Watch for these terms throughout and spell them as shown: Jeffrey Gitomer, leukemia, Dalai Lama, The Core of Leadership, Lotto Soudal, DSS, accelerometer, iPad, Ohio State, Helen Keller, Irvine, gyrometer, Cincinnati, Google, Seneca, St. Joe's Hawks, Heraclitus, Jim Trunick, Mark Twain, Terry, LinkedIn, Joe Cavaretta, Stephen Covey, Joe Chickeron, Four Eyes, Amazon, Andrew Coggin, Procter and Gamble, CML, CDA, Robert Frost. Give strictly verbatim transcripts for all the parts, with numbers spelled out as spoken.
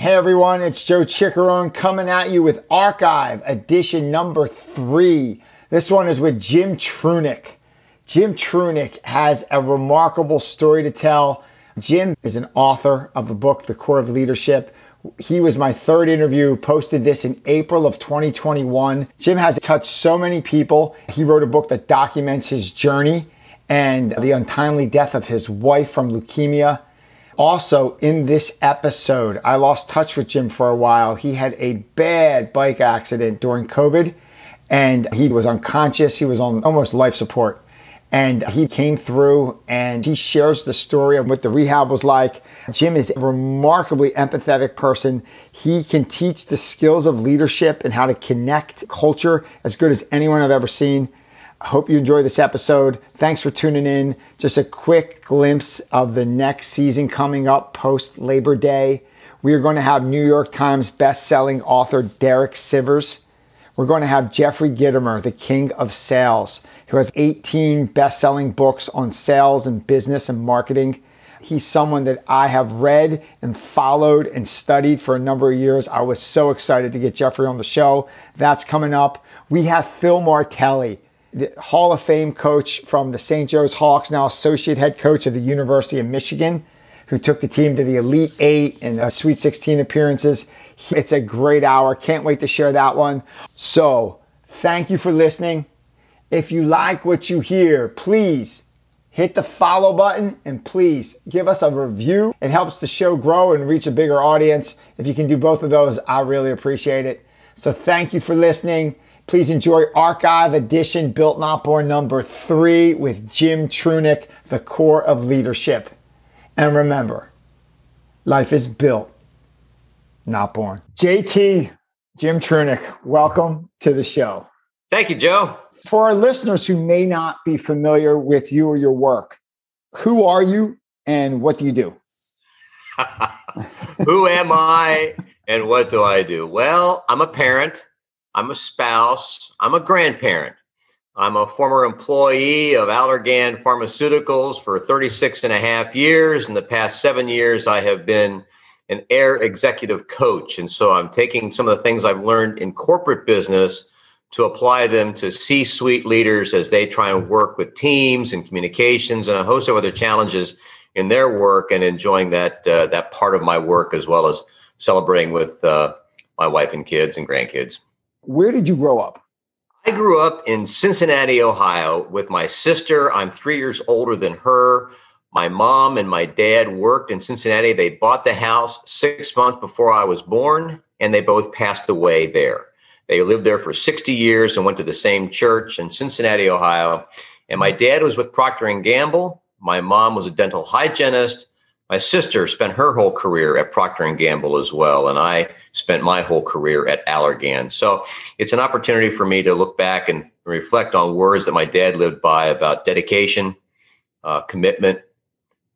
Hey everyone, it's Joe Chickeron coming at you with Archive edition number three. This one is with Jim Trunick. Jim Trunick has a remarkable story to tell. Jim is an author of the book, The Core of Leadership. He was my third interview, posted this in April of twenty twenty-one. Jim has touched so many people. He wrote a book that documents his journey and the untimely death of his wife from leukemia. Also, in this episode, I lost touch with Jim for a while. He had a bad bike accident during COVID, and he was unconscious. He was on almost life support, and he came through, and he shares the story of what the rehab was like. Jim is a remarkably empathetic person. He can teach the skills of leadership and how to connect culture as good as anyone I've ever seen. I hope you enjoy this episode. Thanks for tuning in. Just a quick glimpse of the next season coming up post Labor Day. We are going to have New York Times best-selling author Derek Sivers. We're going to have Jeffrey Gitomer, the king of sales, who has eighteen best-selling books on sales and business and marketing. He's someone that I have read and followed and studied for a number of years. I was so excited to get Jeffrey on the show. That's coming up. We have Phil Martelli, the Hall of Fame coach from the Saint Joe's Hawks, now associate head coach of the University of Michigan, who took the team to the Elite Eight and uh, Sweet sixteen appearances. It's a great hour. Can't wait to share that one. So thank you for listening. If you like what you hear, please hit the follow button and please give us a review. It helps the show grow and reach a bigger audience. If you can do both of those, I really appreciate it. So thank you for listening. Please enjoy Archive Edition, Built Not Born, number three with Jim Trunick, The Core of Leadership. And remember, life is built, not born. J T, Jim Trunick, welcome to the show. Thank you, Joe. For our listeners who may not be familiar with you or your work, who are you and what do you do? Who am I and what do I do? Well, I'm a parent. I'm a spouse. I'm a grandparent. I'm a former employee of Allergan Pharmaceuticals for thirty-six and a half years. In the past seven years, I have been an air executive coach. And so I'm taking some of the things I've learned in corporate business to apply them to C-suite leaders as they try and work with teams and communications and a host of other challenges in their work, and enjoying that, uh, that part of my work, as well as celebrating with uh, my wife and kids and grandkids. Where did you grow up? I grew up in Cincinnati, Ohio, with my sister. I'm three years older than her. My mom and my dad worked in Cincinnati. They bought the house six months before I was born, and they both passed away there. They lived there for sixty years and went to the same church in Cincinnati, Ohio. And my dad was with Procter and Gamble. My mom was a dental hygienist. My sister spent her whole career at Procter and Gamble as well, and I spent my whole career at Allergan. So it's an opportunity for me to look back and reflect on words that my dad lived by about dedication, uh, commitment,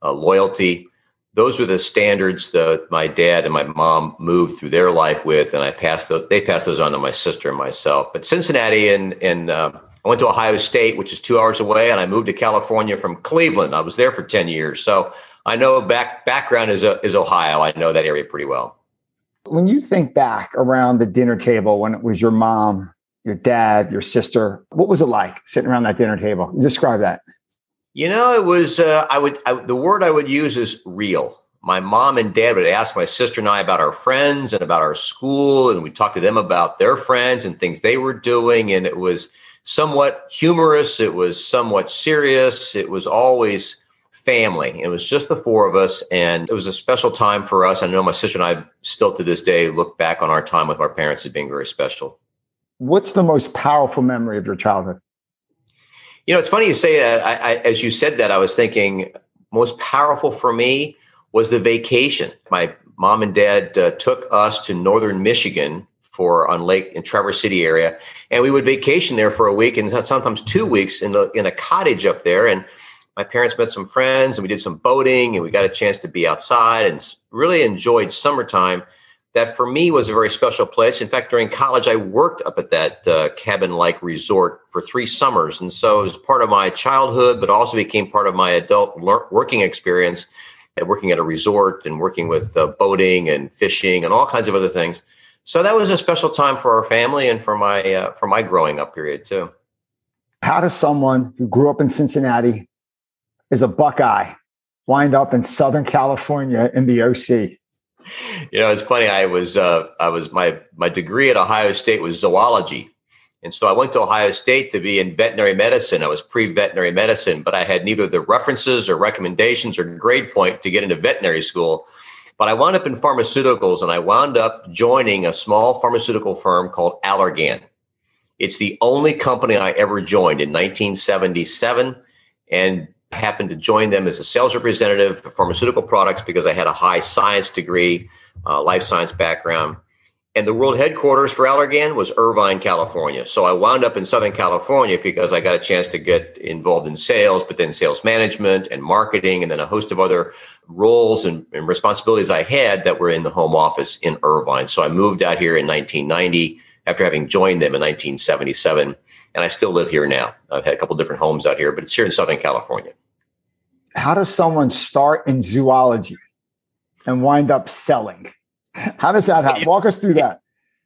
uh, loyalty. Those were the standards that my dad and my mom moved through their life with, and I passed those, they passed those on to my sister and myself. But Cincinnati, and, and uh, I went to Ohio State, which is two hours away, and I moved to California from Cleveland. I was there for ten years, so I know back background is uh, is Ohio. I know that area pretty well. When you think back around the dinner table, when it was your mom, your dad, your sister, what was it like sitting around that dinner table? Describe that. You know, it was, uh, I would, I, the word I would use is real. My mom and dad would ask my sister and I about our friends and about our school, and we'd talk to them about their friends and things they were doing. And it was somewhat humorous. It was somewhat serious. It was always family. It was just the four of us, and it was a special time for us. I know my sister and I still to this day look back on our time with our parents as being very special. What's the most powerful memory of your childhood? You know, it's funny you say that. I, I, as you said that, I was thinking most powerful for me was the vacation. My mom and dad uh, took us to northern Michigan for on Lake in Traverse City area, and we would vacation there for a week and sometimes two weeks in the, in a cottage up there. And my parents met some friends and we did some boating and we got a chance to be outside and really enjoyed summertime. That for me was a very special place. In fact, during college, I worked up at that uh, cabin-like resort for three summers. And so it was part of my childhood, but also became part of my adult working experience. and working at a resort and working with uh, boating and fishing and all kinds of other things. So that was a special time for our family and for my uh, for my growing up period too. How does someone who grew up in Cincinnati, is a Buckeye, wind up in Southern California in the O C? You know, it's funny. I was uh, I was my my degree at Ohio State was zoology. And so I went to Ohio State to be in veterinary medicine. I was pre-veterinary medicine, but I had neither the references or recommendations or grade point to get into veterinary school. But I wound up in pharmaceuticals, and I wound up joining a small pharmaceutical firm called Allergan. It's the only company I ever joined in nineteen seventy-seven, and happened to join them as a sales representative for pharmaceutical products because I had a high science degree, uh, life science background. And the world headquarters for Allergan was Irvine, California. So I wound up in Southern California because I got a chance to get involved in sales, but then sales management and marketing, and then a host of other roles and, and responsibilities I had that were in the home office in Irvine. So I moved out here in nineteen ninety after having joined them in nineteen seventy-seven. And I still live here now. I've had a couple of different homes out here, but it's here in Southern California. How does someone start in zoology and wind up selling? How does that happen? Walk us through that.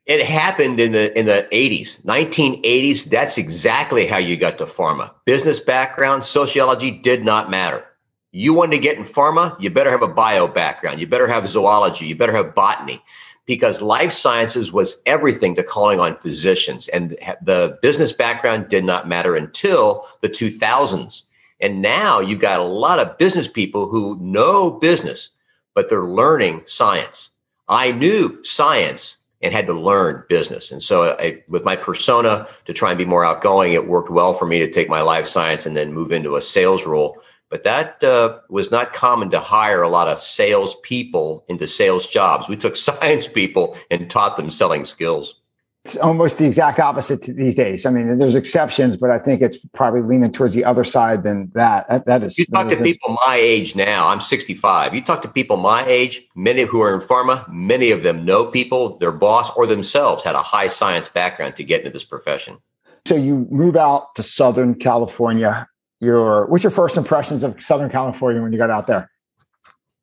It happened in the in the eighties, nineteen eighties. That's exactly how you got to pharma. Business background, sociology did not matter. You wanted to get in pharma, you better have a bio background. You better have zoology. You better have botany, because life sciences was everything to calling on physicians. And the business background did not matter until the two thousands. And now you've got a lot of business people who know business, but they're learning science. I knew science and had to learn business. And so I, with my persona to try and be more outgoing, it worked well for me to take my life science and then move into a sales role. But that uh, was not common to hire a lot of sales people into sales jobs. We took science people and taught them selling skills. It's almost the exact opposite these days. I mean, there's exceptions, but I think it's probably leaning towards the other side than that. That, that is. You talk to people my age now. I'm sixty-five. You talk to people my age, many who are in pharma, many of them know people, their boss or themselves had a high science background to get into this profession. So you move out to Southern California. Your what's your first impressions of Southern California when you got out there?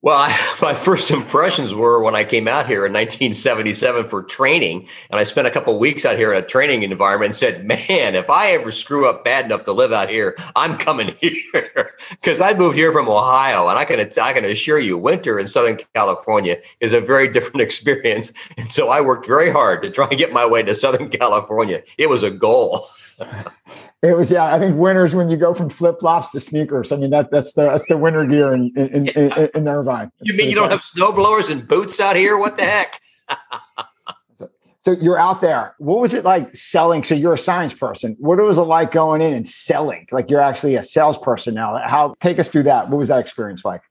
Well, I, my first impressions were when I came out here in nineteen seventy-seven for training, and I spent a couple of weeks out here in a training environment and said, man, if I ever screw up bad enough to live out here, I'm coming here, because I moved here from Ohio. And I can, I can assure you, winter in Southern California is a very different experience. And so I worked very hard to try and get my way to Southern California. It was a goal. It was, yeah, I think winter's when you go from flip-flops to sneakers. I mean, that that's the that's the winter gear in in, yeah. in, in Irvine. That's you mean you fun. Don't have snowblowers and boots out here? What the heck? So you're out there. What was it like selling? So you're a science person. What was it like going in and selling? Like you're actually a salesperson now. How take us through that. What was that experience like?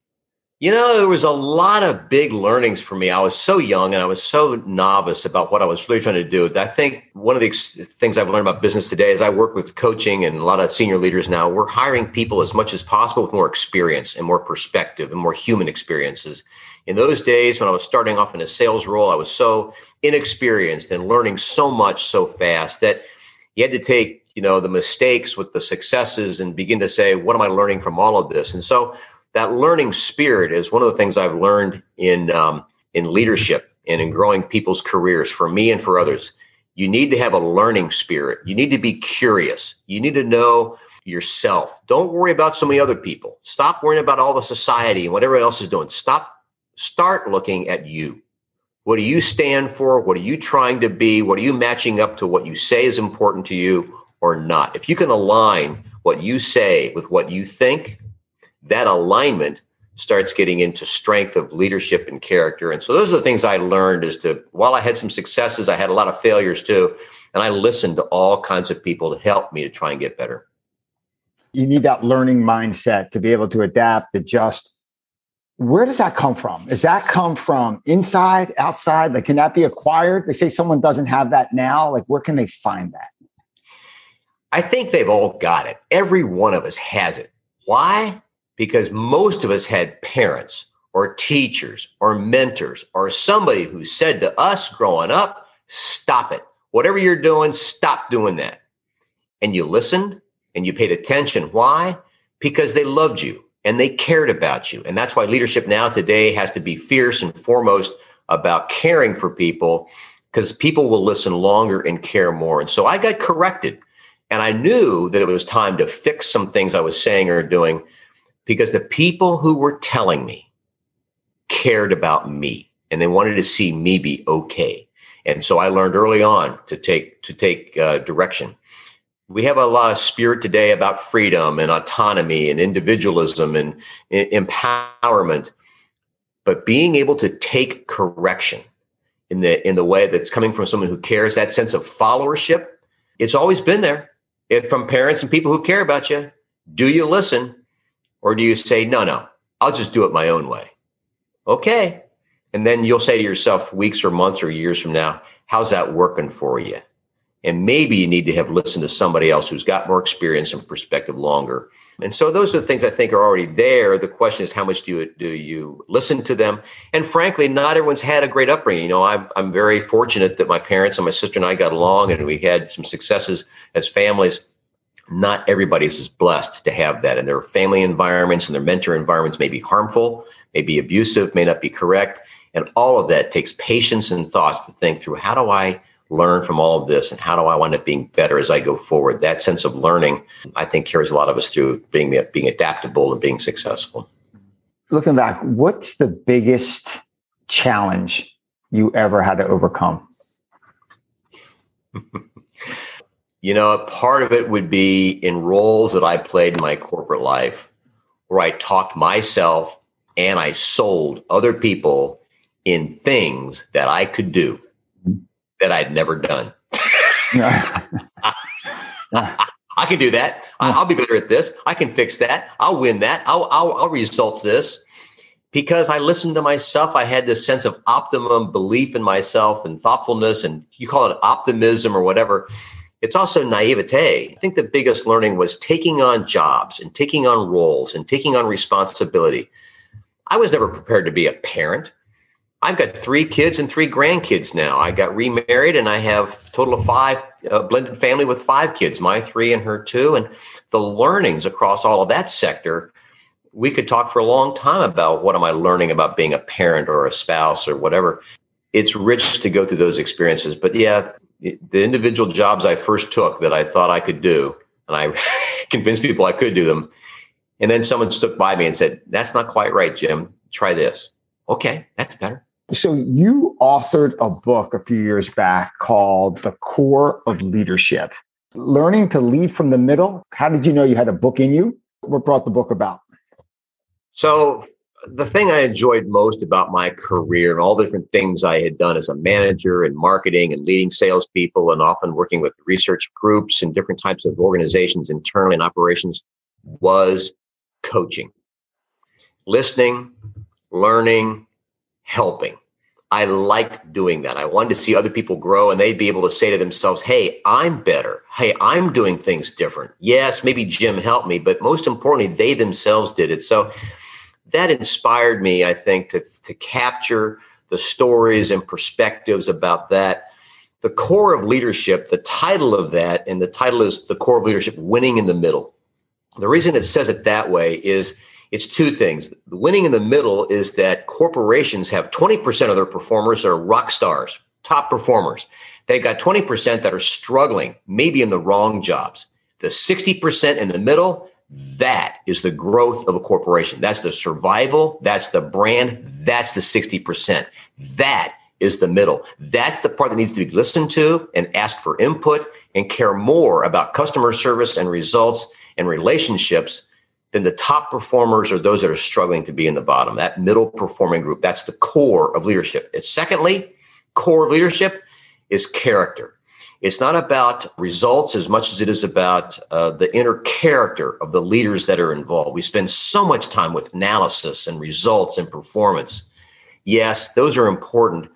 You know, there was a lot of big learnings for me. I was so young and I was so novice about what I was really trying to do. I think one of the ex- things I've learned about business today is I work with coaching and a lot of senior leaders now. We're hiring people as much as possible with more experience and more perspective and more human experiences. In those days, when I was starting off in a sales role, I was so inexperienced and learning so much so fast that you had to take, you know, the mistakes with the successes and begin to say, what am I learning from all of this? And so that learning spirit is one of the things I've learned in um, in leadership and in growing people's careers for me and for others. You need to have a learning spirit. You need to be curious. You need to know yourself. Don't worry about so many other people. Stop worrying about all the society and what everyone else is doing. Stop. Start looking at you. What do you stand for? What are you trying to be? What are you matching up to what you say is important to you or not? If you can align what you say with what you think, that alignment starts getting into strength of leadership and character. And so those are the things I learned is to, while I had some successes, I had a lot of failures too. And I listened to all kinds of people to help me to try and get better. You need that learning mindset to be able to adapt, adjust. Where does that come from? Does that come from inside, outside? Like, can that be acquired? They say someone doesn't have that now. Like, where can they find that? I think they've all got it. Every one of us has it. Why? Because most of us had parents or teachers or mentors or somebody who said to us growing up, stop it. Whatever you're doing, stop doing that. And you listened and you paid attention. Why? Because they loved you. and they cared about you. And that's why leadership now today has to be fierce and foremost about caring for people, because people will listen longer and care more. And so I got corrected, and I knew that it was time to fix some things I was saying or doing, because the people who were telling me cared about me and they wanted to see me be okay. And so I learned early on to take to take uh, direction. We have a lot of spirit today about freedom and autonomy and individualism and, and empowerment, but being able to take correction in the in the way that's coming from someone who cares, that sense of followership, it's always been there. If from parents and people who care about you, do you listen, or do you say, no, no, I'll just do it my own way? Okay. And then you'll say to yourself weeks or months or years from now, how's that working for you? And maybe you need to have listened to somebody else who's got more experience and perspective longer. And so those are the things I think are already there. The question is, how much do you, do you listen to them? And frankly, not everyone's had a great upbringing. You know, I'm, I'm very fortunate that my parents and my sister and I got along and we had some successes as families. Not everybody's as blessed to have that. And their family environments and their mentor environments may be harmful, may be abusive, may not be correct. And all of that takes patience and thoughts to think through, how do I learn from all of this and how do I wind up being better as I go forward? That sense of learning, I think, carries a lot of us through being being adaptable and being successful. Looking back, what's the biggest challenge you ever had to overcome? You know, part of it would be in roles that I played in my corporate life where I talked myself and I sold other people in things that I could do that I'd never done. I can do that. I'll be better at this. I can fix that. I'll win that. I'll, I'll, I'll results this. Because I listened to myself, I had this sense of optimum belief in myself and thoughtfulness, and you call it optimism or whatever. It's also naivete. I think the biggest learning was taking on jobs and taking on roles and taking on responsibility. I was never prepared to be a parent. I've got three kids and three grandkids now. I got remarried and I have a total of five, a blended family with five kids, my three and her two. And the learnings across all of that sector, we could talk for a long time about what am I learning about being a parent or a spouse or whatever. It's rich to go through those experiences. But yeah, the individual jobs I first took that I thought I could do, and I convinced people I could do them. And then someone stood by me and said, that's not quite right, Jim. Try this. Okay, that's better. So you authored a book a few years back called The Core of Leadership, Learning to Lead from the Middle. How did you know you had a book in you? What brought the book about? So the thing I enjoyed most about my career and all the different things I had done as a manager and marketing and leading salespeople and often working with research groups and different types of organizations internally and operations was coaching, listening, learning, helping. I liked doing that. I wanted to see other people grow and they'd be able to say to themselves, hey, I'm better. Hey, I'm doing things different. Yes, maybe Jim helped me, but most importantly, they themselves did it. So that inspired me, I think, to, to capture the stories and perspectives about that. The Core of Leadership, the title of that, and the title is The Core of Leadership, Winning in the Middle. The reason it says it that way is it's two things. The winning in the middle is that corporations have twenty percent of their performers that are rock stars, top performers. They've got twenty percent that are struggling, maybe in the wrong jobs. The sixty percent in the middle, that is the growth of a corporation. That's the survival. That's the brand. That's the sixty percent. That is the middle. That's the part that needs to be listened to and asked for input and care more about customer service and results and relationships then the top performers are those that are struggling to be in the bottom, that middle performing group. That's the core of leadership. And secondly, core of leadership is character. It's not about results as much as it is about uh, the inner character of the leaders that are involved. We spend so much time with analysis and results and performance. Yes, those are important,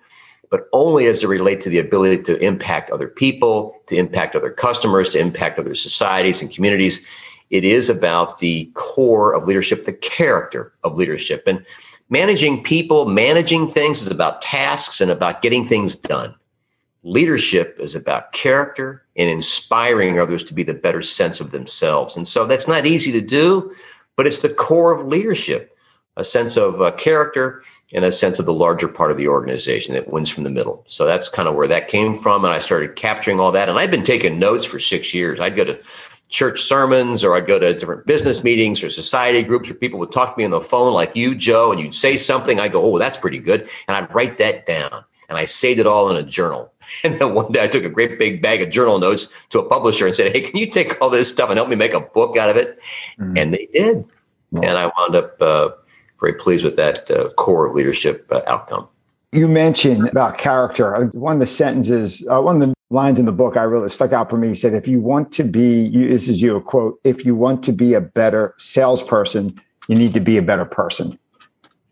but only as they relate to the ability to impact other people, to impact other customers, to impact other societies and communities. It is about the core of leadership, the character of leadership. And managing people, managing things is about tasks and about getting things done. Leadership is about character and inspiring others to be the better sense of themselves. And so that's not easy to do, but it's the core of leadership, a sense of uh, character and a sense of the larger part of the organization that wins from the middle. So that's kind of where that came from. And I started capturing all that. And I'd been taking notes for six years. I'd go to church sermons, or I'd go to different business meetings or society groups, or people would talk to me on the phone like you, Joe, and you'd say something. I go, oh, that's pretty good. And I'd write that down. And I saved it all in a journal. And then one day I took a great big bag of journal notes to a publisher and said, hey, can you take all this stuff and help me make a book out of it? Mm-hmm. And they did. Wow. And I wound up uh, very pleased with that uh, core of leadership uh, outcome. You mentioned about character. One of the sentences, uh, one of the lines in the book I really stuck out for me. He said, if you want to be, you, this is you, a quote, if you want to be a better salesperson, you need to be a better person.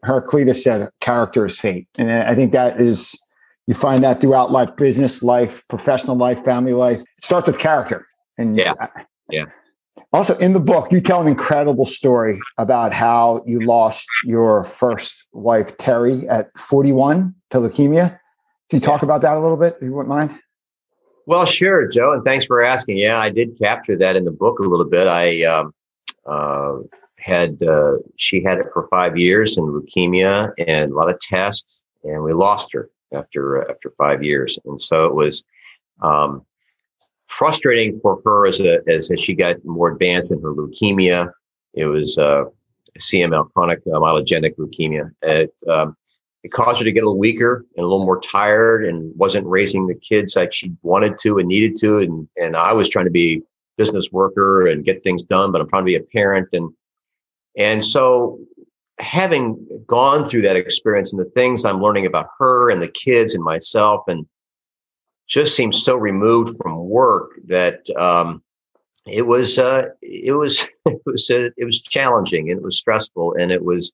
Heraclitus said, character is fate. And I think that is, you find that throughout like business life, professional life, family life. It starts with character. And yeah. yeah. Also in the book, you tell an incredible story about how you lost your first wife, Terry, at forty-one to leukemia. Can you talk about that a little bit, if you wouldn't mind? Well, sure, Joe. And thanks for asking. Yeah, I did capture that in the book a little bit. I um, uh, had, uh, she had it for five years and leukemia and a lot of tests, and we lost her after, uh, after five years. And so it was um, frustrating for her as, a, as, as she got more advanced in her leukemia. It was uh, C M L, chronic myelogenous leukemia. It, um, It caused her to get a little weaker and a little more tired, and wasn't raising the kids like she wanted to and needed to. And and I was trying to be a business worker and get things done, but I'm trying to be a parent. And and so having gone through that experience and the things I'm learning about her and the kids and myself, and just seemed so removed from work that um, it was uh, it was it was uh, it was challenging, and it was stressful, and it was.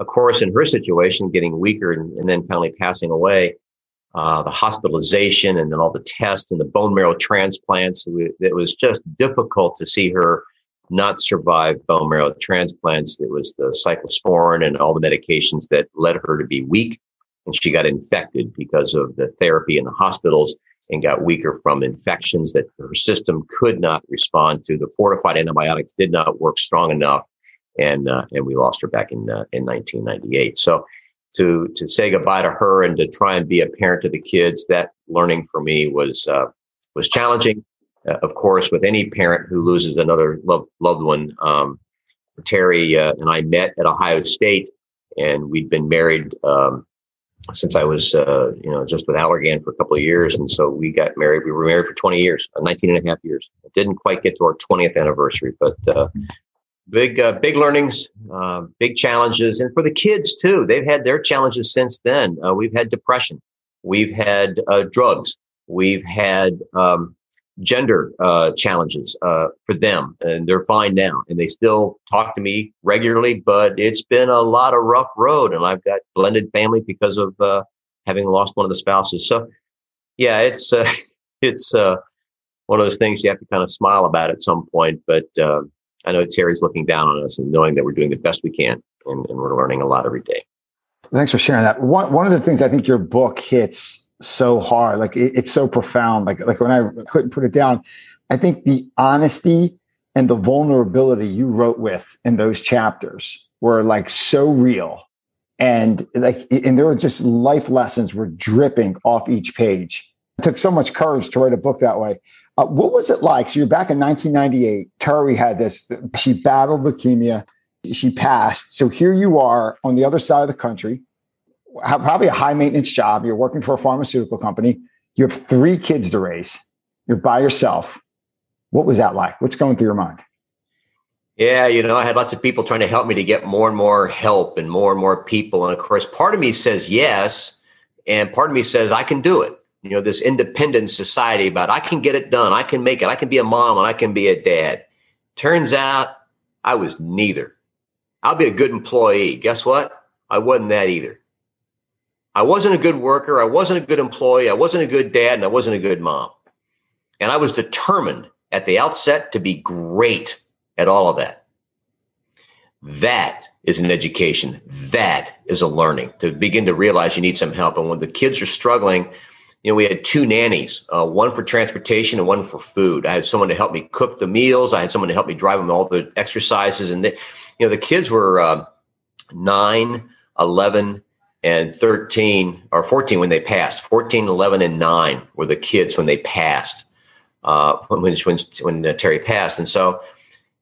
Of course, in her situation, getting weaker and, and then finally passing away, uh, the hospitalization and then all the tests and the bone marrow transplants, it was just difficult to see her not survive bone marrow transplants. It was the cyclosporin and all the medications that led her to be weak. And she got infected because of the therapy in the hospitals and got weaker from infections that her system could not respond to. The fortified antibiotics did not work strong enough. And uh, and we lost her back in uh, in nineteen ninety-eight. So to to say goodbye to her and to try and be a parent to the kids, that learning for me was uh, was challenging. Uh, of course, with any parent who loses another loved loved one, um, Terry uh, and I met at Ohio State, and we'd been married um, since I was uh, you know just with Allergan for a couple of years, and so we got married. We were married for twenty years, nineteen and a half years. It didn't quite get to our twentieth anniversary, but. Uh, Big, uh, big learnings, uh, big challenges. And for the kids, too, they've had their challenges since then. Uh, we've had depression. We've had uh, drugs. We've had um, gender uh, challenges uh, for them. And they're fine now. And they still talk to me regularly. But it's been a lot of rough road. And I've got blended family because of uh, having lost one of the spouses. So, yeah, it's uh, it's uh, one of those things you have to kind of smile about at some point. But uh, I know Terry's looking down on us and knowing that we're doing the best we can, and, and we're learning a lot every day. Thanks for sharing that. One one of the things I think your book hits so hard, like it, it's so profound, like like when I couldn't put it down, I think the honesty and the vulnerability you wrote with in those chapters were like so real. And like, and there were just life lessons were dripping off each page. It took so much courage to write a book that way. Uh, what was it like? So you're back in nineteen ninety-eight. Terry had this. She battled leukemia. She passed. So here you are on the other side of the country, probably a high maintenance job. You're working for a pharmaceutical company. You have three kids to raise. You're by yourself. What was that like? What's going through your mind? Yeah, you know, I had lots of people trying to help me to get more and more help and more and more people. And of course, part of me says yes. And part of me says I can do it. You know, this independent society about I can get it done. I can make it. I can be a mom and I can be a dad. Turns out I was neither. I'll be a good employee. Guess what? I wasn't that either. I wasn't a good worker. I wasn't a good employee. I wasn't a good dad, and I wasn't a good mom. And I was determined at the outset to be great at all of that. That is an education. That is a learning to begin to realize you need some help. And when the kids are struggling, you know, we had two nannies, uh, one for transportation and one for food. I had someone to help me cook the meals. I had someone to help me drive them all the exercises. And they, you know, the kids were uh, nine, eleven, and thirteen or fourteen when they passed. fourteen, eleven, and nine were the kids when they passed, uh, when when, when uh, Terry passed. And so,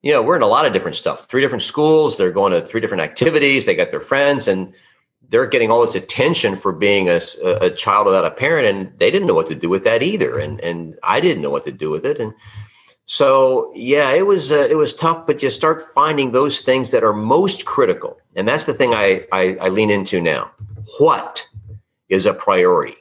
you know, we're in a lot of different stuff, three different schools. They're going to three different activities. They got their friends, and they're getting all this attention for being a, a child without a parent, and they didn't know what to do with that either. And and I didn't know what to do with it. And so, yeah, it was uh, it was tough, but you start finding those things that are most critical. And that's the thing I, I, I lean into now. What is a priority?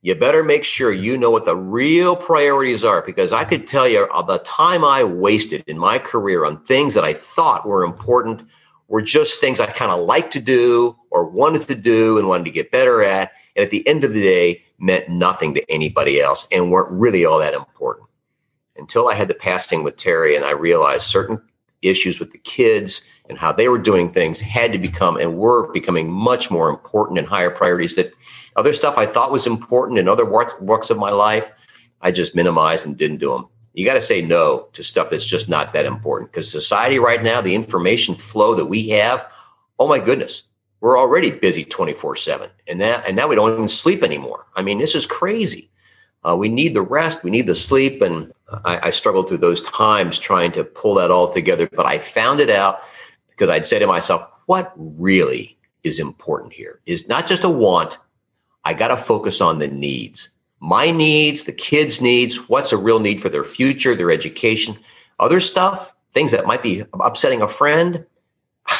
You better make sure you know what the real priorities are, because I could tell you the time I wasted in my career on things that I thought were important were just things I kind of liked to do or wanted to do and wanted to get better at, and at the end of the day meant nothing to anybody else and weren't really all that important. Until I had the passing with Terry and I realized certain issues with the kids and how they were doing things had to become and were becoming much more important and higher priorities, that other stuff I thought was important in other walks of my life, I just minimized and didn't do them. You got to say no to stuff that's just not that important, because society right now, the information flow that we have, oh my goodness, we're already busy twenty-four seven, and that, and now we don't even sleep anymore. I mean, this is crazy. Uh, we need the rest, we need the sleep. And I, I struggled through those times trying to pull that all together, but I found it out because I'd say to myself, what really is important here is not just a want. I got to focus on the needs, my needs, the kids' needs, what's a real need for their future, their education, other stuff, things that might be upsetting a friend.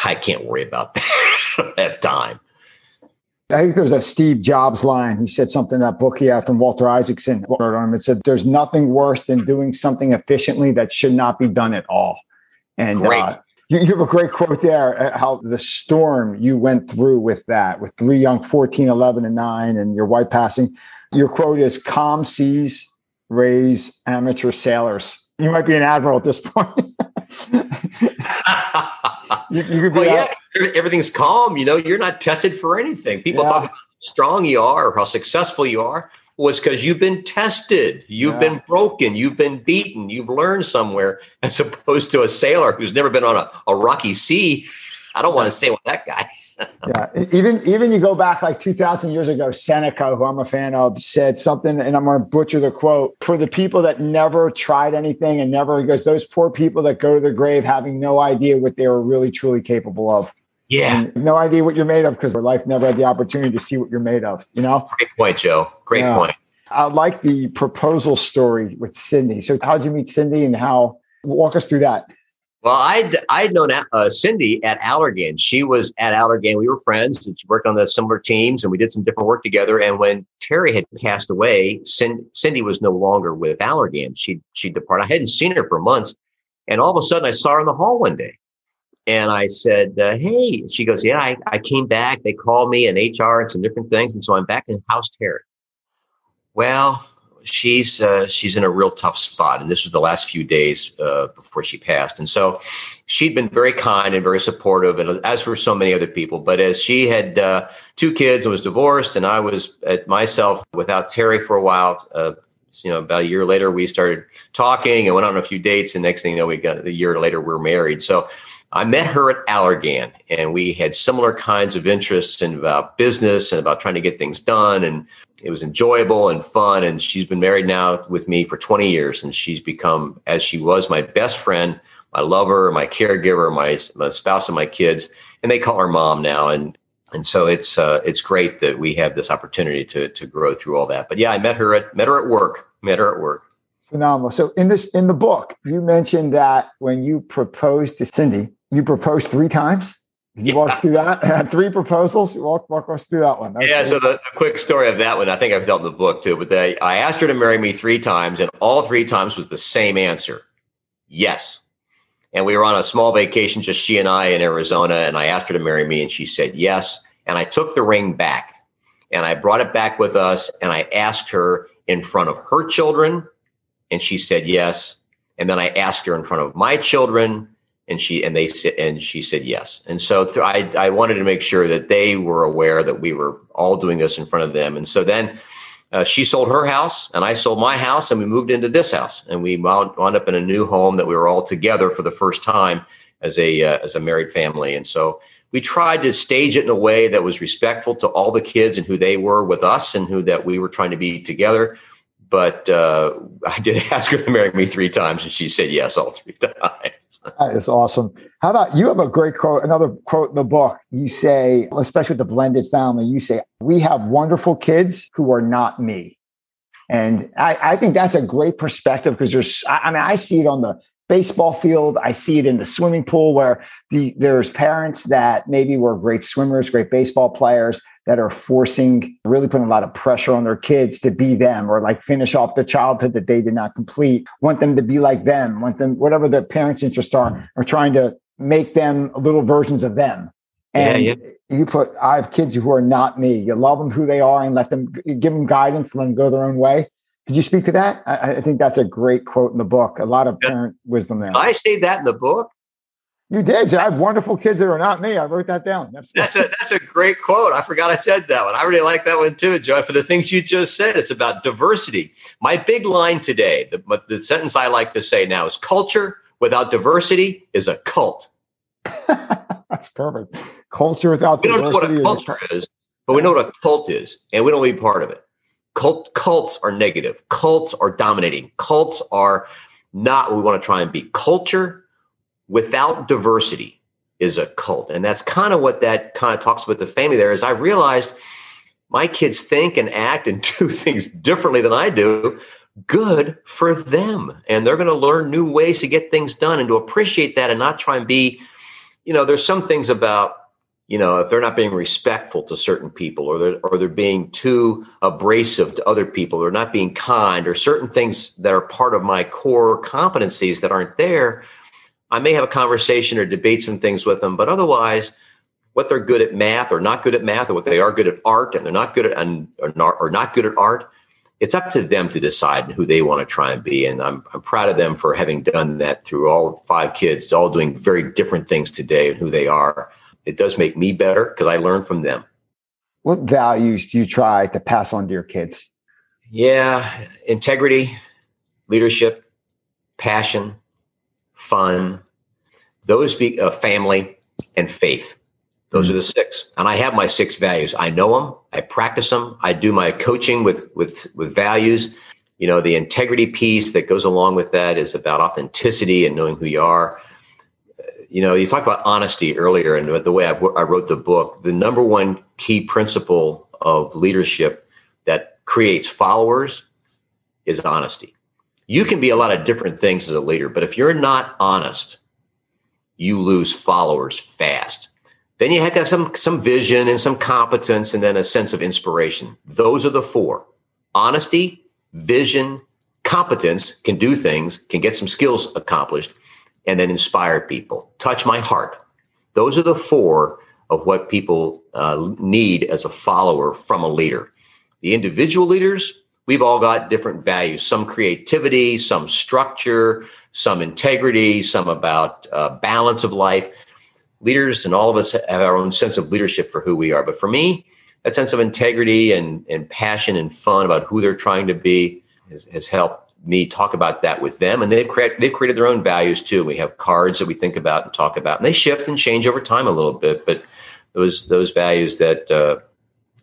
I can't worry about that. I don't have time. I think there's a Steve Jobs line. He said something in that book he had from Walter Isaacson. It said, there's nothing worse than doing something efficiently that should not be done at all. And great. Uh, you, you have a great quote there, how the storm you went through with that, with three young, fourteen, eleven, and nine, and your wife passing. Your quote is, calm seas raise amateur sailors. You might be an admiral at this point. You, you could be well, yeah. Everything's calm. You know, you're not tested for anything. People yeah. talk about how strong you are or how successful you are. Well, it's because you've been tested. You've yeah. been broken. You've been beaten. You've learned somewhere, as opposed to a sailor who's never been on a, a rocky sea. I don't want to sail with that guy. yeah. Even, even you go back like two thousand years ago, Seneca, who I'm a fan of, said something, and I'm going to butcher the quote, for the people that never tried anything and never, he goes, those poor people that go to their grave having no idea what they were really truly capable of. Yeah. And no idea what you're made of, because their life never had the opportunity to see what you're made of, you know? Great point, Joe. Great yeah. point. I like the proposal story with Cindy. So how'd you meet Cindy, and how, walk us through that. Well, I'd, I'd known uh, Cindy at Allergan. She was at Allergan. We were friends, and she worked on the similar teams, and we did some different work together. And when Terry had passed away, Cindy, Cindy was no longer with Allergan. She, she departed. I hadn't seen her for months. And all of a sudden I saw her in the hall one day, and I said, uh, hey, she goes, yeah, I, I came back. They called me and H R and some different things. And so I'm back in house Terry. Well, she's uh, she's in a real tough spot. And this was the last few days uh, before she passed. And so she'd been very kind and very supportive, and as were so many other people. But as she had uh, two kids and was divorced, and I was at myself without Terry for a while, uh, you know, about a year later, we started talking and went on a few dates. And next thing you know, we got a year later, we were married. So I met her at Allergan, and we had similar kinds of interests in about business and about trying to get things done. And it was enjoyable and fun. And she's been married now with me for twenty years, and she's become, as she was, my best friend, my lover, my caregiver, my, my spouse, and my kids. And they call her mom now. And and so it's uh, it's great that we have this opportunity to to grow through all that. But yeah, I met her at met her at work. Met her at work. Phenomenal. So in this in the book, you mentioned that when you proposed to Cindy, you proposed three times. You yeah. walked through that. Three proposals. You walk, walk us through that one. Okay. Yeah. So the, the quick story of that one, I think I've dealt in the book too, but they, I asked her to marry me three times, and all three times was the same answer. Yes. And we were on a small vacation, just she and I in Arizona. And I asked her to marry me, and she said yes. And I took the ring back, and I brought it back with us. And I asked her in front of her children, and she said yes. And then I asked her in front of my children, And she and they and she said yes. And so th- I, I wanted to make sure that they were aware that we were all doing this in front of them. And so then uh, she sold her house, and I sold my house, and we moved into this house, and we wound, wound up in a new home that we were all together for the first time as a uh, as a married family. And so we tried to stage it in a way that was respectful to all the kids and who they were with us and who that we were trying to be together. But uh, I did ask her to marry me three times, and she said yes all three times. That is awesome. How about you have a great quote, another quote in the book. You say, especially with the blended family, you say, we have wonderful kids who are not me. And I, I think that's a great perspective because there's, I, I mean, I see it on the baseball field. I see it in the swimming pool where the, there's parents that maybe were great swimmers, great baseball players that are forcing, really putting a lot of pressure on their kids to be them or like finish off the childhood that they did not complete, want them to be like them, want them, whatever their parents' interests are, are trying to make them little versions of them. And yeah, yeah. you put, I have kids who are not me. You love them who they are and let them, give them guidance, let them go their own way. Could you speak to that? I, I think that's a great quote in the book. A lot of parent yeah. wisdom there. Did I say that in the book? You did. I have wonderful kids that are not me. I wrote that down. That's, that's, a, that's a great quote. I forgot I said that one. I really like that one too, Joe. For the things you just said, it's about diversity. My big line today, the, the sentence I like to say now is culture without diversity is a cult. That's perfect. Culture without diversity. We don't know what a culture is, but we know what a cult is, and we don't want to be part of it. Cult, cults are negative. Cults are dominating. Cults are not what we want to try and be. Culture without diversity is a cult. And that's kind of what that kind of talks about the family there is I realized my kids think and act and do things differently than I do. Good for them. And they're going to learn new ways to get things done and to appreciate that and not try and be, you know, there's some things about, you know, if they're not being respectful to certain people or they're, or they're being too abrasive to other people or not being kind or certain things that are part of my core competencies that aren't there, I may have a conversation or debate some things with them. But otherwise, what they're good at math or not good at math or what they are good at art and they're not good at and or not, or not good at art, it's up to them to decide who they want to try and be. And I'm I'm proud of them for having done that through all five kids, all doing very different things today and who they are. It does make me better because I learn from them. What values do you try to pass on to your kids? Yeah, integrity, leadership, passion, fun, those be uh, family and faith. Those are the six. And I have my six values. I know them. I practice them. I do my coaching with, with, with values. You know, the integrity piece that goes along with that is about authenticity and knowing who you are. You know, you talked about honesty earlier and the way I, w- I wrote the book, the number one key principle of leadership that creates followers is honesty. You can be a lot of different things as a leader, but if you're not honest, you lose followers fast. Then you have to have some, some vision and some competence and then a sense of inspiration. Those are the four. Honesty, vision, competence, can do things, can get some skills accomplished, and then inspire people. Touch my heart. Those are the four of what people uh, need as a follower from a leader. The individual leaders, we've all got different values, some creativity, some structure, some integrity, some about uh, balance of life. Leaders and all of us have our own sense of leadership for who we are. But for me, that sense of integrity and, and passion and fun about who they're trying to be has, has helped me talk about that with them. And they've, create, they've created their own values, too. We have cards that we think about and talk about. And they shift and change over time a little bit. But those those values that uh,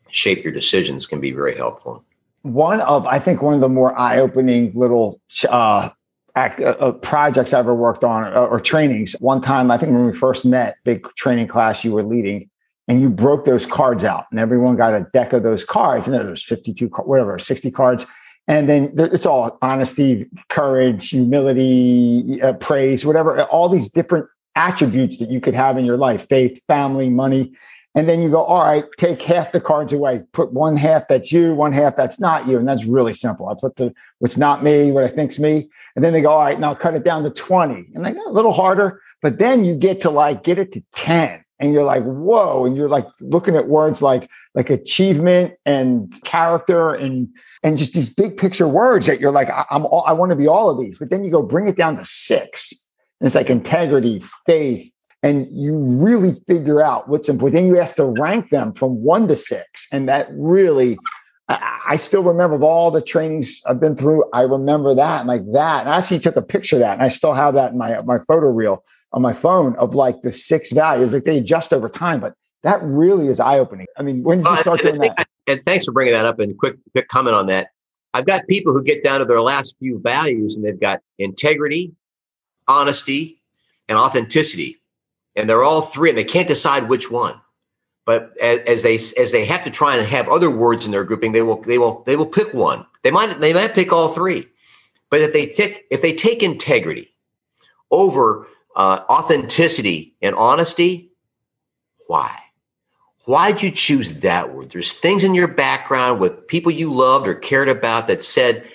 shape your decisions can be very helpful. One of, I think, one of the more eye-opening little uh Act, uh, projects I ever worked on or, or trainings. One time, I think when we first met, big training class you were leading, and you broke those cards out, and everyone got a deck of those cards. And there was fifty-two, whatever, sixty cards, and then it's all honesty, courage, humility, uh, praise, whatever, all these different attributes that you could have in your life: faith, family, money. And then you go, all right, take half the cards away. Put one half that's you, one half that's not you. And that's really simple. I put the what's not me, what I think's me. And then they go, all right, now cut it down to twenty. And like a little harder. But then you get to like, get it to ten. And you're like, whoa. And you're like looking at words like, like achievement and character and, and just these big picture words that you're like, I, I'm all, I want to be all of these. But then you go bring it down to six. And it's like integrity, faith. And you really figure out what's important. Then you ask to rank them from one to six. And that really, I, I still remember of all the trainings I've been through, I remember that and like that. And I actually took a picture of that and I still have that in my, my photo reel on my phone of like the six values. Like they adjust over time, but that really is eye-opening. I mean, when did you start doing that? And thanks for bringing that up and quick, quick comment on that. I've got people who get down to their last few values and they've got integrity, honesty, and authenticity. And they're all three and they can't decide which one. But as, as they as they have to try and have other words in their grouping, they will they will they will pick one. They might they might pick all three. But if they take if they take integrity over uh, authenticity and honesty, why? Why did you choose that word? There's things in your background with people you loved or cared about that said,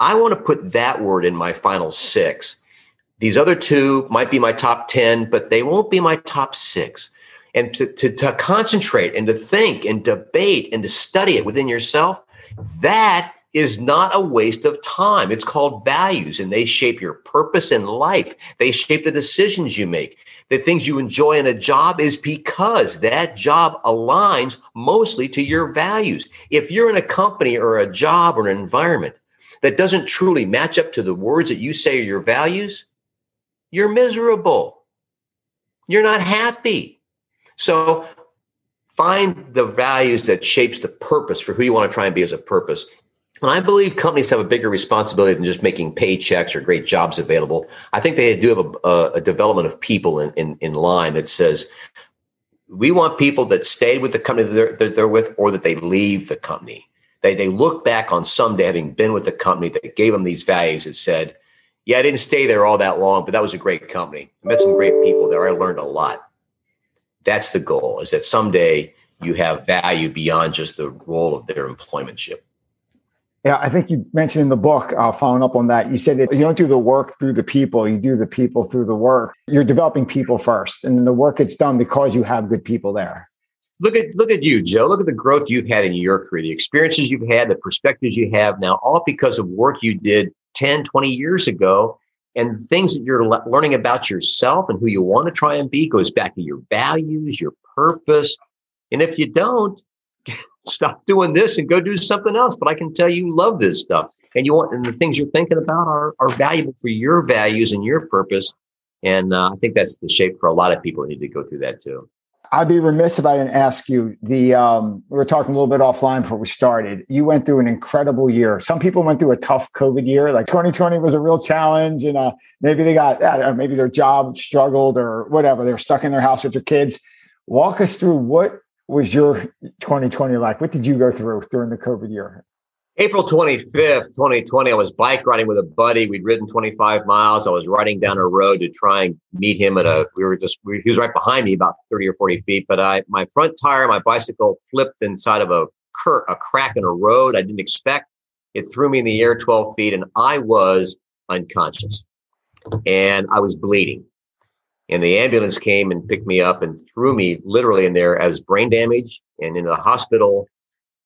I want to put that word in my final six. These other two might be my top ten, but they won't be my top six. And to, to, to concentrate and to think and debate and to study it within yourself, that is not a waste of time. It's called values, and they shape your purpose in life. They shape the decisions you make. The things you enjoy in a job is because that job aligns mostly to your values. If you're in a company or a job or an environment that doesn't truly match up to the words that you say are your values, you're miserable. You're not happy. So find the values that shapes the purpose for who you want to try and be as a purpose. And I believe companies have a bigger responsibility than just making paychecks or great jobs available. I think they do have a, a, a development of people in, in, in line that says, we want people that stay with the company that they're, that they're with or that they leave the company. They, they look back on someday having been with the company that gave them these values that said, yeah, I didn't stay there all that long, but that was a great company. I met some great people there. I learned a lot. That's the goal, is that someday you have value beyond just the role of their employmentship. Yeah, I think you mentioned in the book, uh, following up on that, you said that you don't do the work through the people, you do the people through the work. You're developing people first, and then the work gets done because you have good people there. Look at look at you, Joe. Look at the growth you've had in your career, the experiences you've had, the perspectives you have now, all because of work you did ten, twenty years ago, and things that you're le- learning about yourself and who you want to try and be goes back to your values, your purpose. And if you don't, stop doing this and go do something else. But I can tell you love this stuff, and you want, and the things you're thinking about are, are valuable for your values and your purpose. And uh, I think that's the shape for a lot of people who need to go through that too. I'd be remiss if I didn't ask you the, um, we were talking a little bit offline before we started. You went through an incredible year. Some people went through a tough COVID year. Like twenty twenty was a real challenge, and uh, maybe they got, I don't know, maybe their job struggled or whatever. They were stuck in their house with their kids. Walk us through what was your twenty twenty like? What did you go through during the COVID year? April twenty-fifth, twenty twenty, I was bike riding with a buddy. We'd ridden twenty-five miles. I was riding down a road to try and meet him at a, we were just, we, he was right behind me about thirty or forty feet, but I, my front tire, my bicycle flipped inside of a, cur- a crack in a road I didn't expect. It threw me in the air twelve feet, and I was unconscious and I was bleeding. And the ambulance came and picked me up and threw me literally in there as brain damage and in the hospital.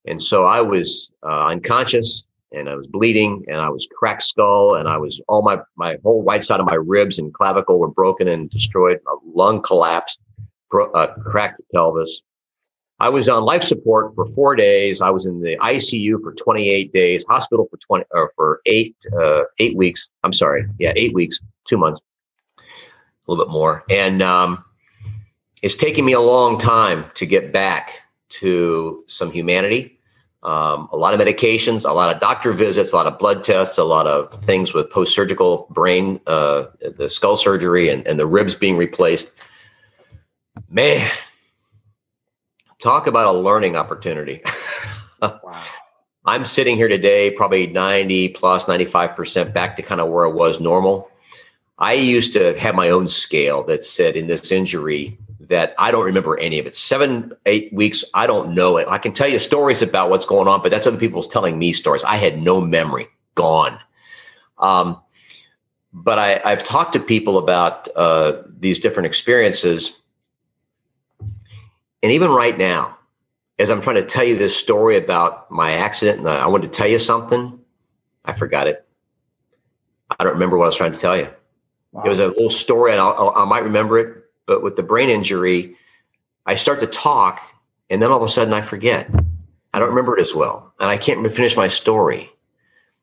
And so I was uh, unconscious, and I was bleeding, and I was cracked skull, and I was all my, my whole right side of my ribs and clavicle were broken and destroyed. My lung collapsed, bro- uh, cracked pelvis. I was on life support for four days. I was in the I C U for twenty-eight days, hospital for twenty or for eight uh, eight weeks. I'm sorry, yeah, eight weeks, two months. A little bit more. And um, it's taken me a long time to get back to some humanity. Um, a lot of medications, a lot of doctor visits, a lot of blood tests, a lot of things with post-surgical brain, uh, the skull surgery and, and the ribs being replaced. Man, talk about a learning opportunity. Wow. I'm sitting here today, probably ninety plus, ninety-five percent back to kind of where I was normal. I used to have my own scale that said in this injury that I don't remember any of it. Seven, eight weeks, I don't know it. I can tell you stories about what's going on, but that's other people's telling me stories. I had no memory, gone. Um, but I, I've talked to people about uh, these different experiences. And even right now, as I'm trying to tell you this story about my accident, and I wanted to tell you something, I forgot it. I don't remember what I was trying to tell you. Wow. It was a little story, and I'll, I might remember it. But with the brain injury, I start to talk, and then all of a sudden I forget. I don't remember it as well, and I can't finish my story.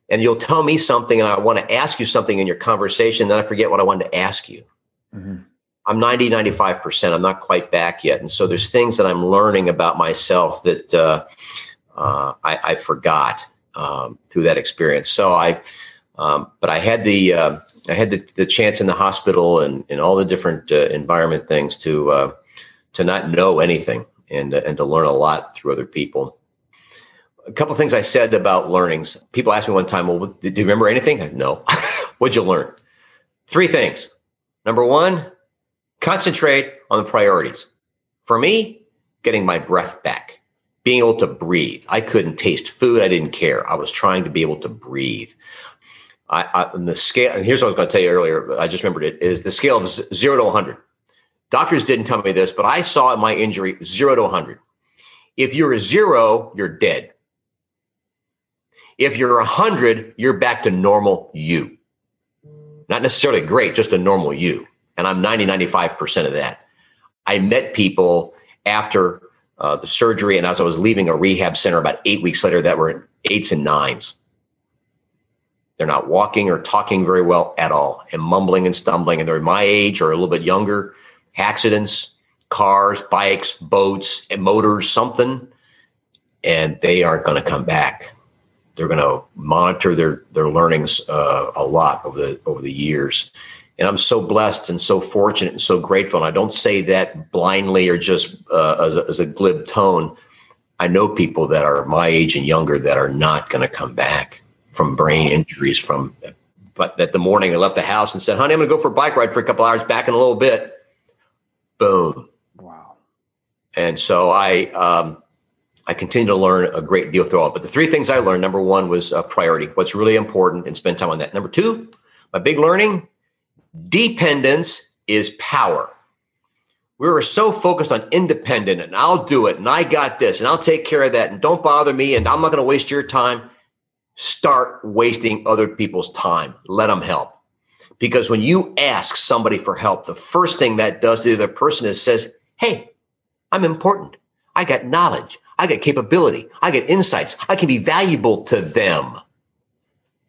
And you'll tell me something, and I want to ask you something in your conversation, then I forget what I wanted to ask you. Mm-hmm. I'm ninety, ninety-five percent. I'm not quite back yet. And so there's things that I'm learning about myself that uh, uh, I, I forgot um, through that experience. So I, um, but I had the, uh, I had the, the chance in the hospital and in all the different uh, environment things to, uh, to not know anything and, uh, and to learn a lot through other people. A couple of things I said about learnings. People asked me one time, well, do you remember anything? No. What'd you learn? Three things. Number one, concentrate on the priorities. For me, getting my breath back, being able to breathe. I couldn't taste food. I didn't care. I was trying to be able to breathe. I, I and the scale, and here's what I was going to tell you earlier. I just remembered it is the scale of zero to one hundred. Doctors didn't tell me this, but I saw in my injury zero to one hundred. If you're a zero, you're dead. If you're a hundred, you're back to normal you. Not necessarily great, just a normal you. And I'm ninety, ninety-five percent of that. I met people after uh, the surgery and as I was leaving a rehab center about eight weeks later that were eights and nines. They're not walking or talking very well at all and mumbling and stumbling. And they're my age or a little bit younger. Accidents, cars, bikes, boats, and motors, something. And they aren't going to come back. They're going to monitor their, their learnings uh, a lot over the, over the years. And I'm so blessed and so fortunate and so grateful. And I don't say that blindly or just uh, as, a, as a glib tone. I know people that are my age and younger that are not going to come back from brain injuries. From, but that the morning they left the house and said, honey, I'm going to go for a bike ride for a couple hours, back in a little bit. Boom. Wow. And so I, um, I continue to learn a great deal through all. But the three things I learned, number one was a priority, what's really important, and spend time on that. Number two, my big learning, dependence is power. We were so focused on independent and I'll do it and I got this and I'll take care of that and don't bother me and I'm not going to waste your time. Start wasting other people's time. Let them help. Because when you ask somebody for help, the first thing that does to the other person is says, hey, I'm important. I got knowledge. I got capability. I got insights. I can be valuable to them.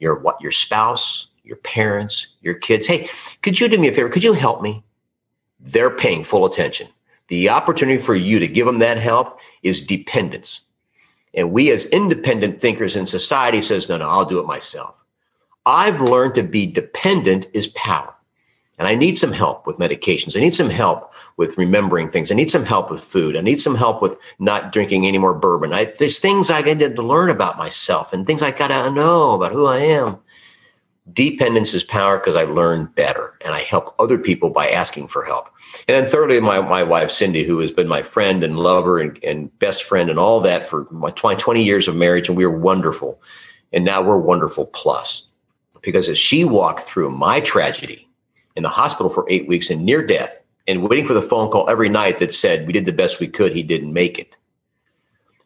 Your what? Your spouse, your parents, your kids. Hey, could you do me a favor? Could you help me? They're paying full attention. The opportunity for you to give them that help is dependence. And we as independent thinkers in society says, no, no, I'll do it myself. I've learned to be dependent is power. And I need some help with medications. I need some help with remembering things. I need some help with food. I need some help with not drinking any more bourbon. I, there's things I needed to learn about myself and things I got to know about who I am. Dependence is power because I learn better and I help other people by asking for help. And then thirdly, my, my wife, Cindy, who has been my friend and lover and, and best friend and all that for my twenty years of marriage. And we were wonderful. And now we're wonderful plus. Because as she walked through my tragedy in the hospital for eight weeks and near death and waiting for the phone call every night that said, we did the best we could. He didn't make it.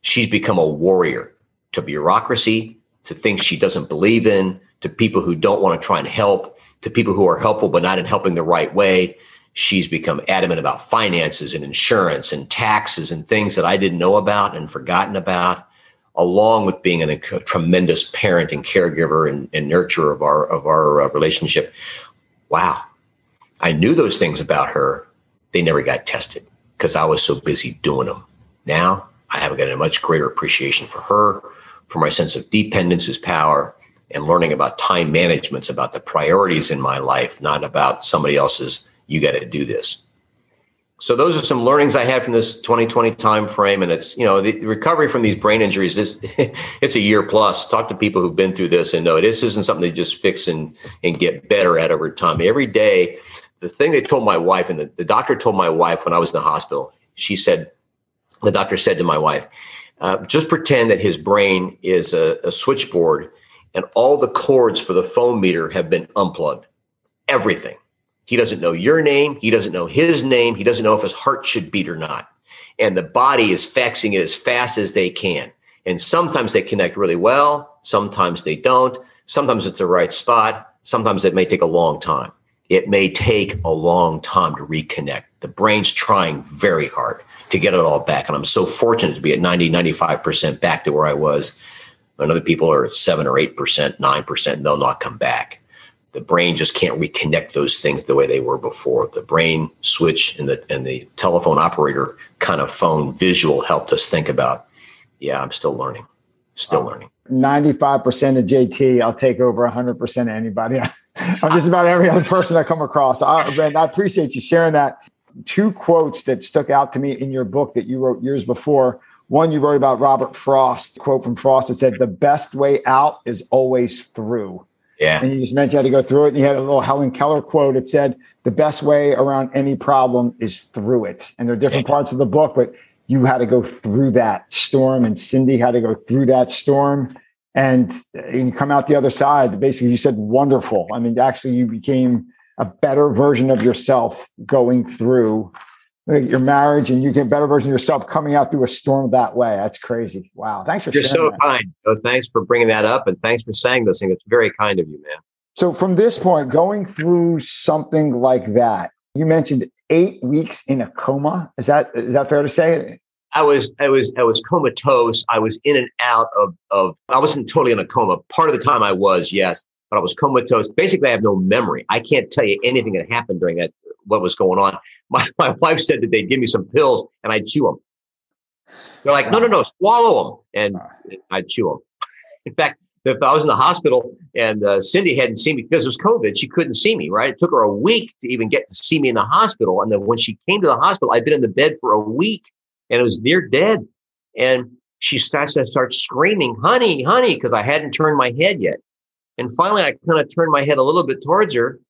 She's become a warrior to bureaucracy, to things she doesn't believe in, to people who don't want to try and help, to people who are helpful, but not in helping the right way. She's become adamant about finances and insurance and taxes and things that I didn't know about and forgotten about, along with being an, a tremendous parent and caregiver and, and nurturer of our, of our uh, relationship. Wow. I knew those things about her. They never got tested because I was so busy doing them. Now I have got a much greater appreciation for her, for my sense of dependence is power, and learning about time management's about the priorities in my life, not about somebody else's, you got to do this. So those are some learnings I had from this twenty twenty time frame. And it's, you know, the recovery from these brain injuries, is it's a year plus. Talk to people who've been through this and know this isn't something they just fix and, and get better at over time. Every day, the thing they told my wife and the, the doctor told my wife when I was in the hospital, she said, the doctor said to my wife, uh, just pretend that his brain is a, a switchboard and all the cords for the phone meter have been unplugged. Everything. He doesn't know your name. He doesn't know his name. He doesn't know if his heart should beat or not. And the body is faxing it as fast as they can. And sometimes they connect really well. Sometimes they don't. Sometimes it's the right spot. Sometimes it may take a long time. It may take a long time to reconnect. The brain's trying very hard to get it all back. And I'm so fortunate to be at ninety, ninety-five percent back to where I was. And other people are at seven or eight percent, nine percent, and they'll not come back. the brain just can't reconnect those things the way they were before. The brain switch and the and the telephone operator kind of phone visual helped us think about, yeah, I'm still learning, still learning. ninety-five percent of J T, I'll take over one hundred percent of anybody. I'm just about every other person I come across. I, Brent, I appreciate you sharing that. Two quotes that stuck out to me in your book that you wrote years before. One, you wrote about Robert Frost, quote from Frost that said, "The best way out is always through." Yeah. And you just mentioned you had to go through it. And you had a little Helen Keller quote. It said, "The best way around any problem is through it." And there are different yeah. parts of the book, but you had to go through that storm, and Cindy had to go through that storm and, and come out the other side. Basically, you said wonderful. I mean, actually, you became a better version of yourself going through your marriage, and you get a better version of yourself coming out through a storm that way. That's crazy. Wow. Thanks for You're sharing so that. Kind. So thanks for bringing that up, and thanks for saying those things. It's very kind of you, man. So from this point, going through something like that, you mentioned eight weeks in a coma. Is that is that fair to say? I was I was I was comatose. I was in and out of of I wasn't totally in a coma. Part of the time I was, yes, but I was comatose. Basically, I have no memory. I can't tell you anything that happened during that, what was going on. My my wife said that they'd give me some pills and I'd chew them. They're like, no, no, no, swallow them. And I'd chew them. In fact, if I was in the hospital and uh, Cindy hadn't seen me because it was COVID, she couldn't see me, right? It took her a week to even get to see me in the hospital. And then when she came to the hospital, I'd been in the bed for a week and it was near dead. And she starts to start screaming, honey, honey, because I hadn't turned my head yet. And finally, I kind of turned my head a little bit towards her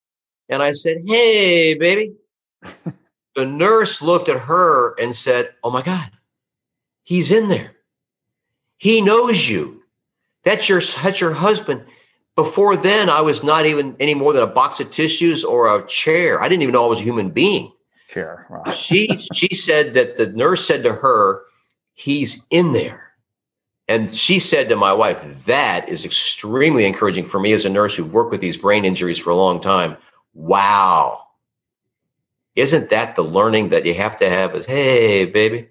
and I said, "Hey, baby." The nurse looked at her and said, "Oh my God, he's in there. He knows you. That's your, that's your husband." Before then, I was not even any more than a box of tissues or a chair. I didn't even know I was a human being. Sure. Wow. she she said that the nurse said to her, "He's in there." And she said to my wife, that is extremely encouraging for me as a nurse who worked with these brain injuries for a long time. Wow. Isn't that the learning that you have to have is, "Hey, baby."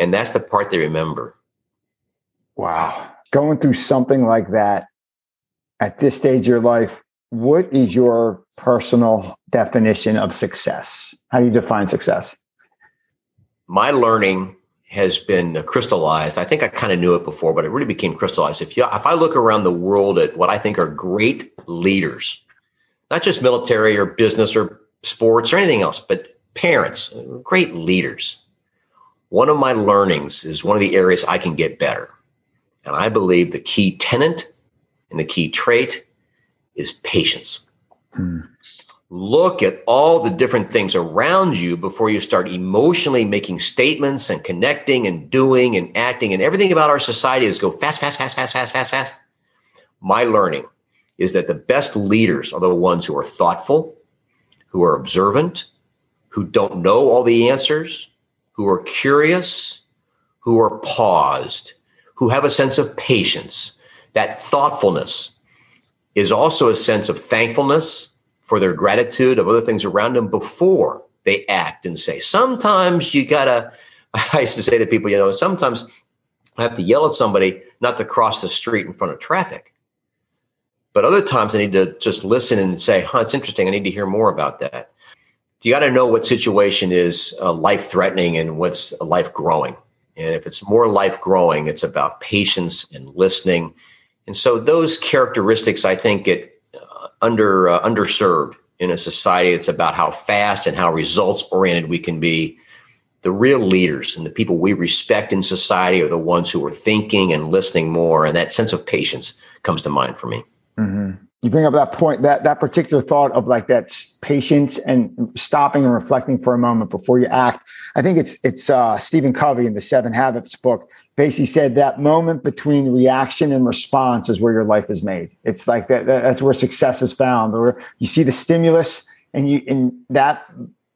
And that's the part they remember. Wow. Going through something like that at this stage of your life, what is your personal definition of success? How do you define success? My learning has been crystallized. I think I kind of knew it before, but it really became crystallized. If you, if I look around the world at what I think are great leaders, not just military or business or sports or anything else, but parents, great leaders. One of my learnings is one of the areas I can get better. And I believe the key tenet and the key trait is patience. Hmm. Look at all the different things around you before you start emotionally making statements and connecting and doing and acting. And everything about our society is go fast, fast, fast, fast, fast, fast, fast. My learning is that the best leaders are the ones who are thoughtful, who are observant, who don't know all the answers, who are curious, who are paused, who have a sense of patience. That thoughtfulness is also a sense of thankfulness for their gratitude of other things around them before they act and say. Sometimes you gotta, I used to say to people, you know, sometimes I have to yell at somebody not to cross the street in front of traffic. But other times I need to just listen and say, huh, it's interesting. I need to hear more about that. You gotta know what situation is uh, life-threatening and what's life-growing. And if it's more life-growing, it's about patience and listening. And so those characteristics, I think, get uh, under uh, underserved in a society that's about how fast and how results-oriented we can be. The real leaders and the people we respect in society are the ones who are thinking and listening more. And that sense of patience comes to mind for me. Mm-hmm. You bring up that point, that that particular thought of like that patience and stopping and reflecting for a moment before you act. I think it's it's uh, Stephen Covey in the Seven Habits book basically said that moment between reaction and response is where your life is made. It's like that, that's where success is found, or you see the stimulus and you in that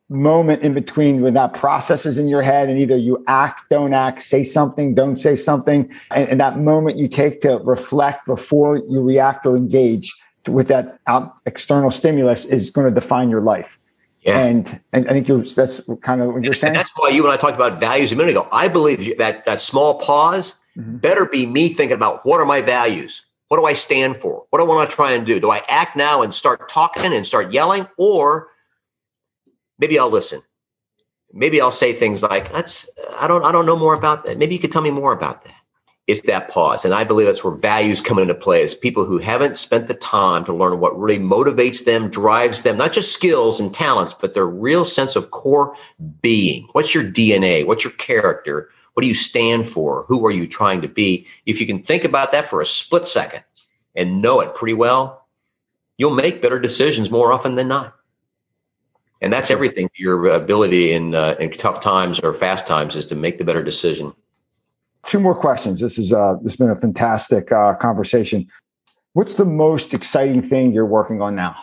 moment in between when that process is in your head and either you act, don't act, say something, don't say something. And, and that moment you take to reflect before you react or engage with that out external stimulus is going to define your life. Yeah. And, and I think you're, that's kind of what you're saying. And that's why you and I talked about values a minute ago. I believe that that small pause mm-hmm. better be me thinking about what are my values? What do I stand for? What do I want to try and do? Do I act now and start talking and start yelling? Or maybe I'll listen. Maybe I'll say things like, that's, I don't, I don't know more about that. Maybe you could tell me more about that. It's that pause. And I believe that's where values come into play, is people who haven't spent the time to learn what really motivates them, drives them, not just skills and talents, but their real sense of core being. What's your D N A? What's your character? What do you stand for? Who are you trying to be? If you can think about that for a split second and know it pretty well, you'll make better decisions more often than not. And that's everything to your ability in uh, in tough times or fast times, is to make the better decision. Two more questions. This is uh, this has been a fantastic uh, conversation. What's the most exciting thing you're working on now?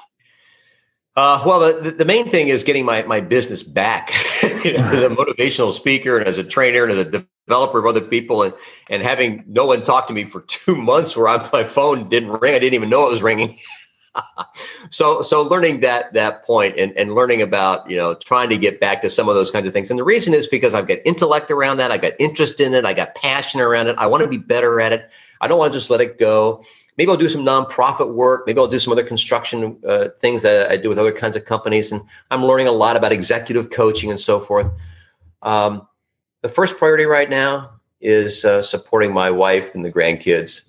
Uh, well, the, the main thing is getting my, my business back you know, as a motivational speaker and as a trainer and as a developer of other people, and, and having no one talk to me for two months where I, my phone didn't ring. I didn't even know it was ringing. so, so learning that, that point and, and learning about, you know, trying to get back to some of those kinds of things. And the reason is because I've got intellect around that. I got interest in it. I got passion around it. I want to be better at it. I don't want to just let it go. Maybe I'll do some nonprofit work. Maybe I'll do some other construction uh, things that I do with other kinds of companies. And I'm learning a lot about executive coaching and so forth. Um, the first priority right now is uh, supporting my wife and the grandkids,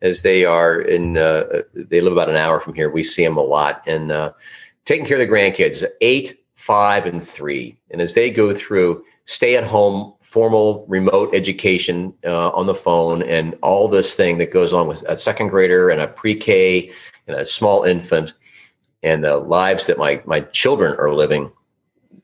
as they are in, uh, they live about an hour from here. We see them a lot. And uh, taking care of the grandkids, eight, five, and three. And as they go through stay-at-home, formal, remote education uh, on the phone, and all this thing that goes on with a second grader and a pre-K and a small infant, and the lives that my my children are living,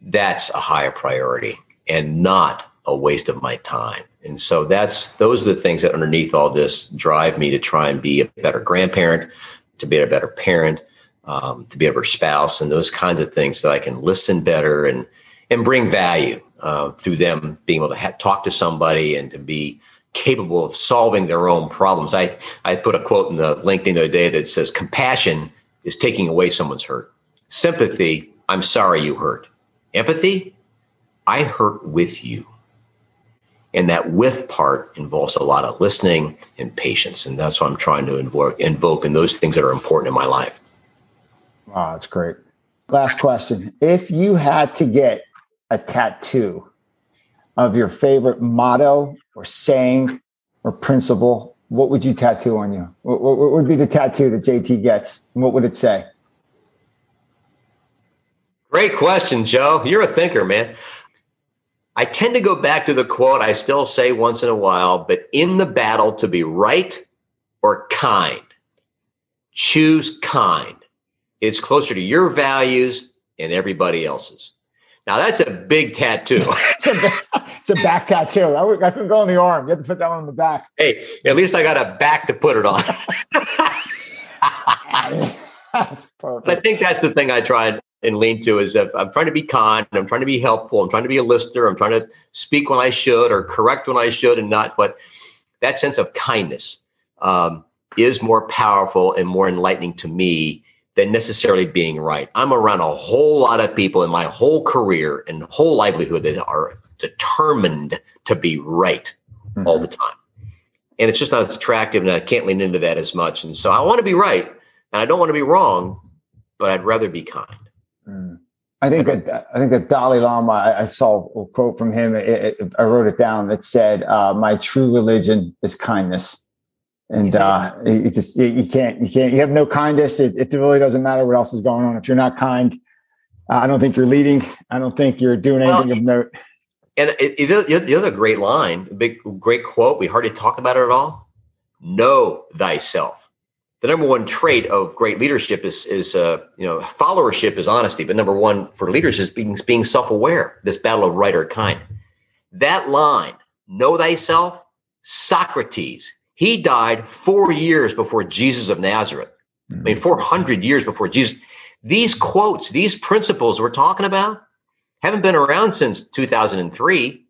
that's a higher priority and not a waste of my time. And so that's those are the things that underneath all this drive me to try and be a better grandparent, to be a better parent, um, to be a better spouse, and those kinds of things, that I can listen better and and bring value. Uh, through them being able to ha- talk to somebody and to be capable of solving their own problems. I, I put a quote in the LinkedIn the other day that says, compassion is taking away someone's hurt. Sympathy, I'm sorry you hurt. Empathy, I hurt with you. And that with part involves a lot of listening and patience. And that's what I'm trying to invoke, invoke in those things that are important in my life. Wow, that's great. Last question. If you had to get a tattoo of your favorite motto or saying or principle, what would you tattoo on you? What, what, what would be the tattoo that J T gets? And what would it say? Great question, Joe. You're a thinker, man. I tend to go back to the quote I still say once in a while, but in the battle to be right or kind, choose kind. It's closer to your values and everybody else's. Now, that's a big tattoo. it's, a back, it's a back tattoo. I, would, I couldn't go on the arm. You have to put that one on the back. Hey, at least I got a back to put it on. That's perfect. But I think that's the thing I try and lean to, is if I'm trying to be kind, I'm trying to be helpful, I'm trying to be a listener, I'm trying to speak when I should or correct when I should and not. But that sense of kindness um, is more powerful and more enlightening to me than necessarily being right. I'm around a whole lot of people in my whole career and whole livelihood that are determined to be right mm-hmm. all the time. And it's just not as attractive, and I can't lean into that as much. And so I want to be right, and I don't want to be wrong, but I'd rather be kind. Mm. I think that I think that Dalai Lama, I, I saw a quote from him. It, it, I wrote it down that said, uh, my true religion is kindness. And uh, it just it, you can't you can't you have no kindness. It, it really doesn't matter what else is going on if you're not kind. Uh, I don't think you're leading. I don't think you're doing anything well, of note. And it, it, the other great line, big great quote. We hardly talk about it at all. Know thyself. The number one trait of great leadership is is uh, you know followership is honesty, but number one for leaders is being being self aware. This battle of right or kind. That line, know thyself, Socrates. He died four years before Jesus of Nazareth. I mean, four hundred years before Jesus. These quotes, these principles we're talking about haven't been around since two thousand three.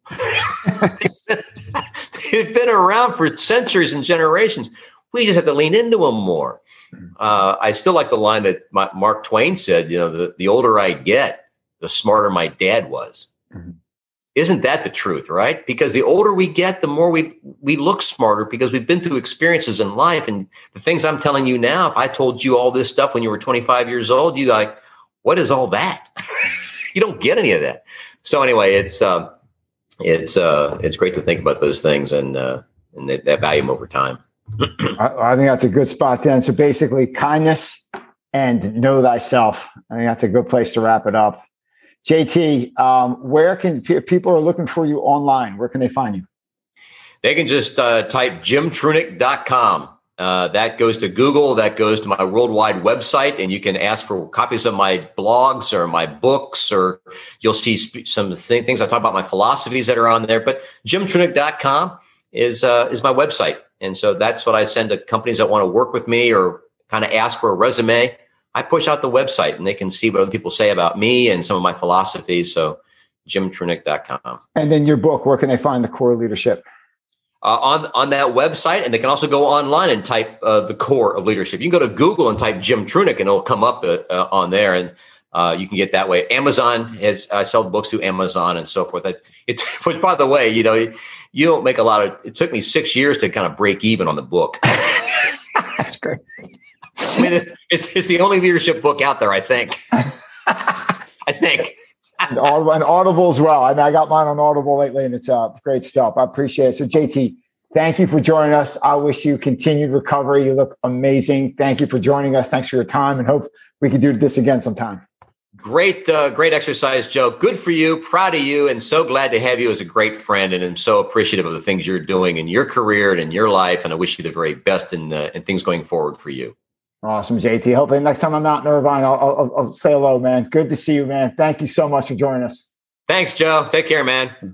They've been around for centuries and generations. We just have to lean into them more. Uh, I still like the line that my, Mark Twain said, you know, the, the older I get, the smarter my dad was. Isn't that the truth, right? Because the older we get, the more we we look smarter because we've been through experiences in life. And the things I'm telling you now, if I told you all this stuff when you were twenty-five years old, you'd be like, what is all that? You don't get any of that. So anyway, it's uh, it's uh, it's great to think about those things and uh, and that, that value them over time. I, I think that's a good spot then. So basically, kindness and know thyself. I think that's a good place to wrap it up. J T, um, where can p- people are looking for you online? Where can they find you? They can just uh, type jim trunick dot com. Uh, that goes to Google. That goes to my worldwide website, and you can ask for copies of my blogs or my books, or you'll see sp- some th- things I talk about, my philosophies that are on there. But jim trunick dot com is uh, is my website, and so that's what I send to companies that want to work with me or kind of ask for a resume. I push out the website and they can see what other people say about me and some of my philosophies. So jim trunick dot com. And then your book, where can they find The Core of Leadership? Uh, on, on that website. And they can also go online and type uh, The Core of Leadership. You can go to Google and type Jim Trunick and it'll come up uh, uh, on there. And uh, you can get that way. Amazon has, I sell books through Amazon and so forth. I, it, which by the way, you know, you don't make a lot of, it took me six years to kind of break even on the book. That's great. I mean, it's it's the only leadership book out there, I think. I think. And Audible as well. I mean, I got mine on Audible lately, and it's uh, great stuff. I appreciate it. So, J T, thank you for joining us. I wish you continued recovery. You look amazing. Thank you for joining us. Thanks for your time, and hope we can do this again sometime. Great, uh, great exercise, Joe. Good for you. Proud of you, and so glad to have you as a great friend. And I'm so appreciative of the things you're doing in your career and in your life. And I wish you the very best in uh, in things going forward for you. Awesome, J T. Hopefully next time I'm out in Irvine, I'll, I'll, I'll say hello, man. Good to see you, man. Thank you so much for joining us. Thanks, Joe. Take care, man.